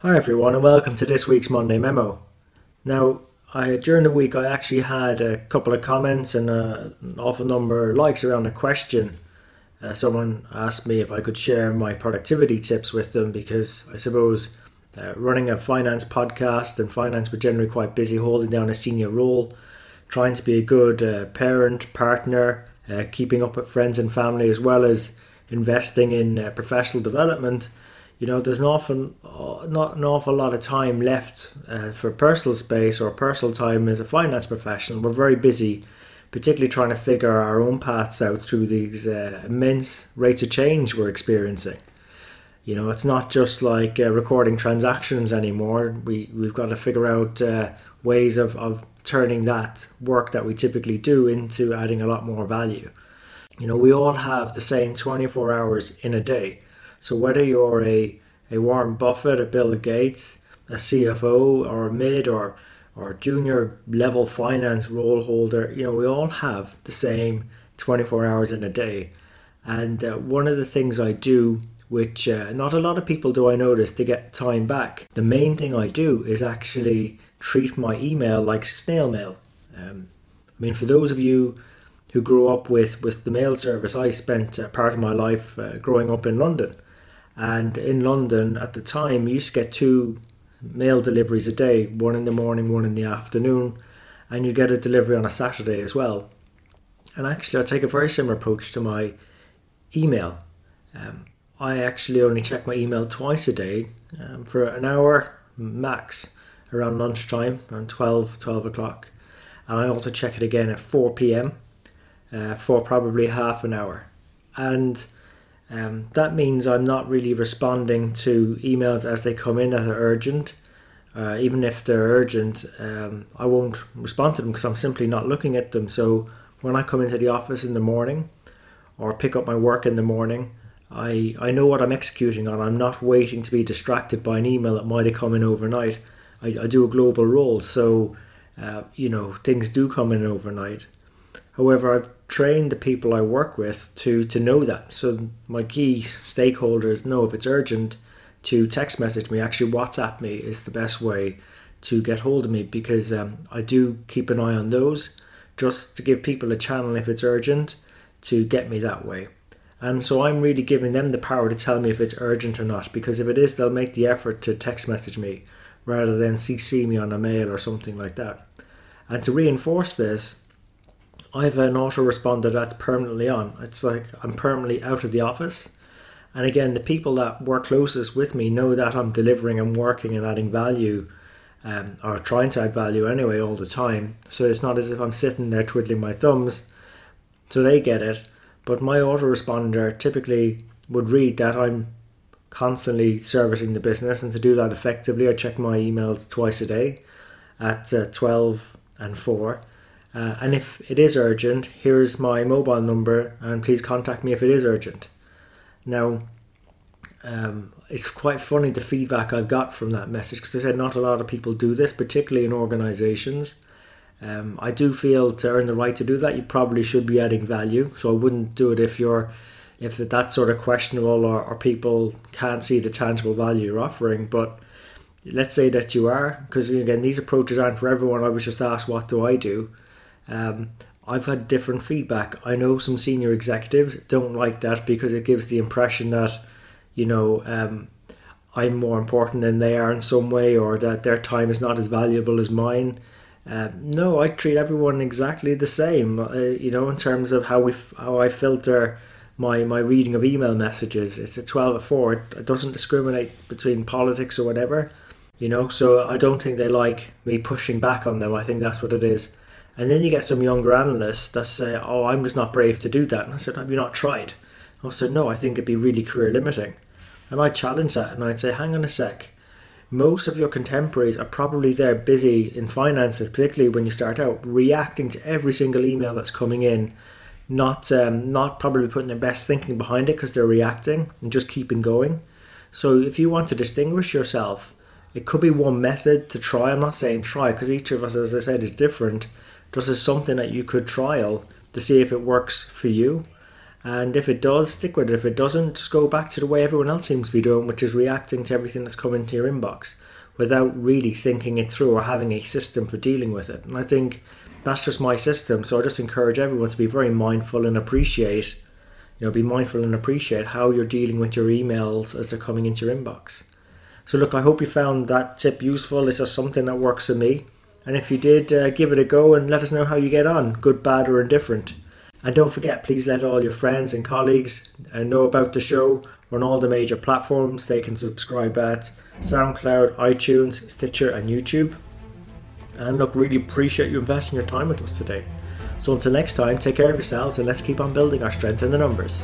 Hi everyone and welcome to this week's Monday Memo. Now, during the week I actually had a couple of comments and an awful number of likes around a question. Someone asked me if I could share my productivity tips with them because I suppose running a finance podcast and finance were generally quite busy holding down a senior role, trying to be a good parent, partner, keeping up with friends and family as well as investing in professional development. You know, there's not an awful lot of time left for personal space or personal time as a finance professional. We're very busy, particularly trying to figure our own paths out through these immense rates of change we're experiencing. You know, it's not just like recording transactions anymore. We've got to figure out ways of turning that work that we typically do into adding a lot more value. You know, we all have the same 24 hours in a day. So whether you're a Warren Buffett, a Bill Gates, a CFO, or a mid or junior level finance role holder, you know, we all have the same 24 hours in a day. And one of the things I do, which not a lot of people do I notice, to get time back, the main thing I do is actually treat my email like snail mail. I mean, for those of you who grew up with the mail service, I spent part of my life growing up in London. And in London at the time, you used to get two mail deliveries a day, one in the morning, one in the afternoon, and you get a delivery on a Saturday as well. And actually, I take a very similar approach to my email. I actually only check my email twice a day for an hour max around lunchtime, around 12 o'clock. And I also check it again at 4 p.m. For probably half an hour. And that means I'm not really responding to emails as they come in that are urgent. Even if they're urgent, I won't respond to them because I'm simply not looking at them. So when I come into the office in the morning or pick up my work in the morning, I know what I'm executing on. I'm not waiting to be distracted by an email that might have come in overnight. I do a global role, so you know, things do come in overnight. However, I've trained the people I work with to know that. So my key stakeholders know if it's urgent to text message me. Actually, WhatsApp me is the best way to get hold of me because I do keep an eye on those just to give people a channel if it's urgent to get me that way. And so I'm really giving them the power to tell me if it's urgent or not, because if it is, they'll make the effort to text message me rather than CC me on a mail or something like that. And to reinforce this, I have an autoresponder that's permanently on. It's like I'm permanently out of the office. And again, the people that work closest with me know that I'm delivering and working and adding value, or trying to add value anyway all the time. So it's not as if I'm sitting there twiddling my thumbs. So they get it. But my autoresponder typically would read that I'm constantly servicing the business. And to do that effectively, I check my emails twice a day at 12 and 4. And if it is urgent, here's my mobile number and please contact me if it is urgent. Now, it's quite funny the feedback I got from that message, because I said not a lot of people do this, particularly in organizations. I do feel to earn the right to do that, you probably should be adding value. So I wouldn't do it if that's sort of questionable or people can't see the tangible value you're offering. But let's say that you are, because again, these approaches aren't for everyone. I was just asked, what do I do? I've had different feedback. I know some senior executives don't like that because it gives the impression that, you know, I'm more important than they are in some way, or that their time is not as valuable as mine. No, I treat everyone exactly the same, you know, in terms of how I filter my reading of email messages. It's at 12 or 4. It doesn't discriminate between politics or whatever, you know, so I don't think they like me pushing back on them. I think that's what it is. And then you get some younger analysts that say, oh, I'm just not brave to do that. And I said, have you not tried? I said, no, I think it'd be really career limiting. And I challenge that and I'd say, hang on a sec. Most of your contemporaries are probably there busy in finances, particularly when you start out, reacting to every single email that's coming in, not probably putting their best thinking behind it because they're reacting and just keeping going. So if you want to distinguish yourself, it could be one method to try. I'm not saying try, because each of us, as I said, is different. This is something that you could trial to see if it works for you. And if it does, stick with it. If it doesn't, just go back to the way everyone else seems to be doing, which is reacting to everything that's coming to your inbox without really thinking it through or having a system for dealing with it. And I think that's just my system. So I just encourage everyone to be very mindful and appreciate, be mindful and appreciate how you're dealing with your emails as they're coming into your inbox. So look, I hope you found that tip useful. It's just something that works for me. And if you did, give it a go and let us know how you get on, good, bad, or indifferent. And don't forget, please let all your friends and colleagues know about the show. We're on all the major platforms. They can subscribe at SoundCloud, iTunes, Stitcher, and YouTube. And look, really appreciate you investing your time with us today. So until next time, take care of yourselves and let's keep on building our strength in the numbers.